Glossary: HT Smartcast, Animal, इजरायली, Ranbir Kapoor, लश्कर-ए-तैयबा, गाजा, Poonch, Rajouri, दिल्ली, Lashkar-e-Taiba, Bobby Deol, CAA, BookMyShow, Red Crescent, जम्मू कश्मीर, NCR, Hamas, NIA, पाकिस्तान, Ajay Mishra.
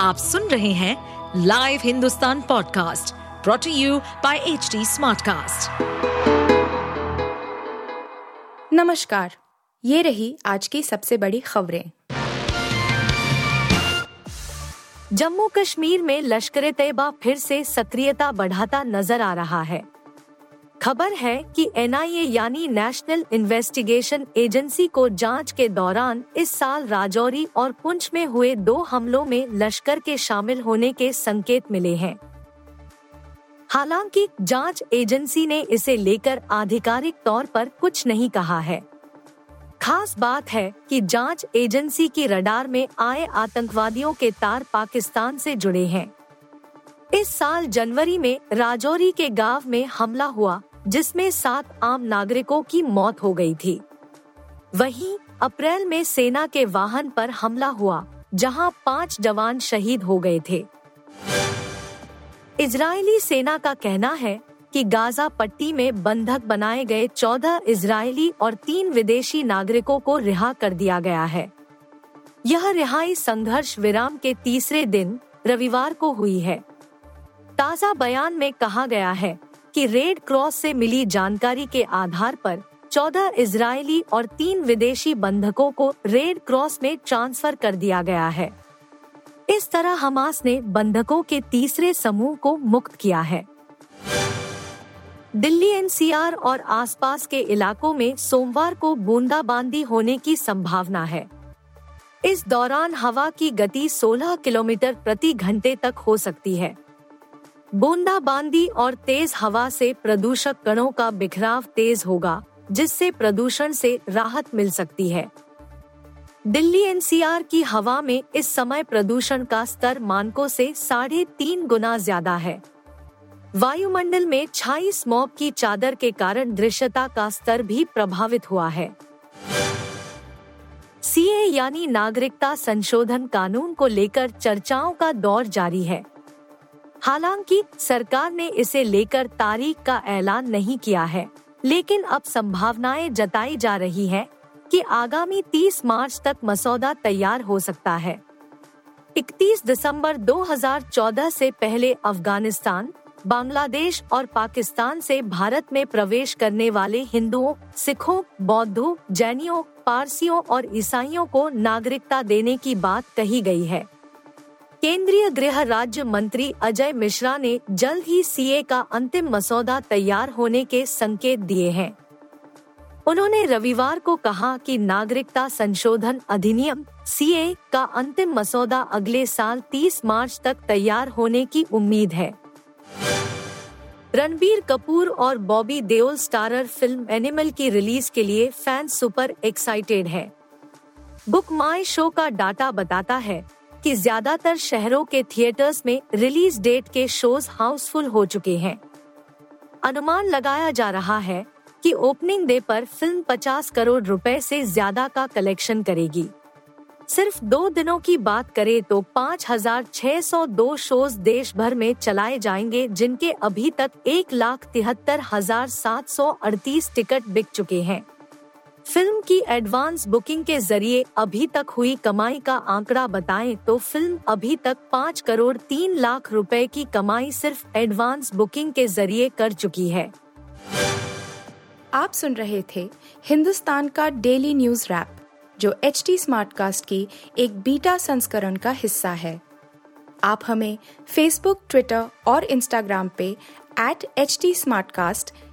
आप सुन रहे हैं live Hindustan podcast brought to you by HT Smartcast. नमस्कार, ये रही आज की सबसे बड़ी खबरें। जम्मू कश्मीर में लश्कर-ए-तैयबा फिर से सक्रियता बढ़ाता नजर आ रहा है। खबर है कि NIA यानी नेशनल इन्वेस्टिगेशन एजेंसी को जांच के दौरान इस साल राजौरी और पुंछ में हुए 2 हमलों में लश्कर के शामिल होने के संकेत मिले हैं। हालांकि जांच एजेंसी ने इसे लेकर आधिकारिक तौर पर कुछ नहीं कहा है। खास बात है कि जांच एजेंसी की रडार में आए आतंकवादियों के तार पाकिस्तान से जुड़े हैं। इस साल जनवरी में राजौरी के गांव में हमला हुआ जिसमें 7 आम नागरिकों की मौत हो गई थी। वहीं अप्रैल में सेना के वाहन पर हमला हुआ जहां 5 जवान शहीद हो गए थे। इजरायली सेना का कहना है कि गाजा पट्टी में बंधक बनाए गए 14 इजरायली और 3 विदेशी नागरिकों को रिहा कर दिया गया है। यह रिहाई संघर्ष विराम के तीसरे दिन रविवार को हुई है। ताज़ा बयान में कहा गया है कि रेड क्रॉस से मिली जानकारी के आधार पर 14 इजरायली और 3 विदेशी बंधकों को रेड क्रॉस में ट्रांसफर कर दिया गया है। इस तरह हमास ने बंधकों के तीसरे समूह को मुक्त किया है। दिल्ली एनसीआर और आसपास के इलाकों में सोमवार को बूंदाबांदी होने की संभावना है। इस दौरान हवा की गति 16 किलोमीटर प्रति घंटे तक हो सकती है। बूंदाबांदी और तेज हवा से प्रदूषक कणों का बिखराव तेज होगा जिससे प्रदूषण से राहत मिल सकती है। दिल्ली एनसीआर की हवा में इस समय प्रदूषण का स्तर मानकों से 3.5 गुना ज्यादा है। वायुमंडल में छाई स्मॉग की चादर के कारण दृश्यता का स्तर भी प्रभावित हुआ है। CAA यानी नागरिकता संशोधन कानून को लेकर चर्चाओं का दौर जारी है। हालांकि सरकार ने इसे लेकर तारीख का ऐलान नहीं किया है, लेकिन अब संभावनाएं जताई जा रही हैं कि आगामी 30 मार्च तक मसौदा तैयार हो सकता है। 31 दिसंबर 2014 से पहले अफगानिस्तान, बांग्लादेश और पाकिस्तान से भारत में प्रवेश करने वाले हिंदुओं, सिखों, बौद्धों, जैनियों, पारसियों और ईसाइयों को नागरिकता देने की बात कही गई है। केंद्रीय गृह राज्य मंत्री अजय मिश्रा ने जल्द ही CAA का अंतिम मसौदा तैयार होने के संकेत दिए हैं। उन्होंने रविवार को कहा कि नागरिकता संशोधन अधिनियम CAA का अंतिम मसौदा अगले साल 30 मार्च तक तैयार होने की उम्मीद है। रणबीर कपूर और Bobby Deol starrer film animal की रिलीज के लिए फैंस सुपर एक्साइटेड है। बुक माई शो का डाटा बताता है कि ज्यादातर शहरों के थिएटर्स में रिलीज डेट के शोज हाउसफुल हो चुके हैं। अनुमान लगाया जा रहा है कि ओपनिंग डे पर फिल्म 50 करोड़ रुपए से ज्यादा का कलेक्शन करेगी। सिर्फ 2 दिनों की बात करें तो 5,602 शोज देश भर में चलाए जाएंगे, जिनके अभी तक 1,73,738 टिकट बिक चुके हैं। फिल्म की एडवांस बुकिंग के जरिए अभी तक हुई कमाई का आंकड़ा बताएं तो फिल्म अभी तक 5,03,00,000 रुपए की कमाई सिर्फ एडवांस बुकिंग के जरिए कर चुकी है। आप सुन रहे थे हिंदुस्तान का डेली न्यूज रैप, जो HT स्मार्टकास्ट की एक बीटा संस्करण का हिस्सा है। आप हमें फेसबुक, ट्विटर और इंस्टाग्राम पे @HT Smartcast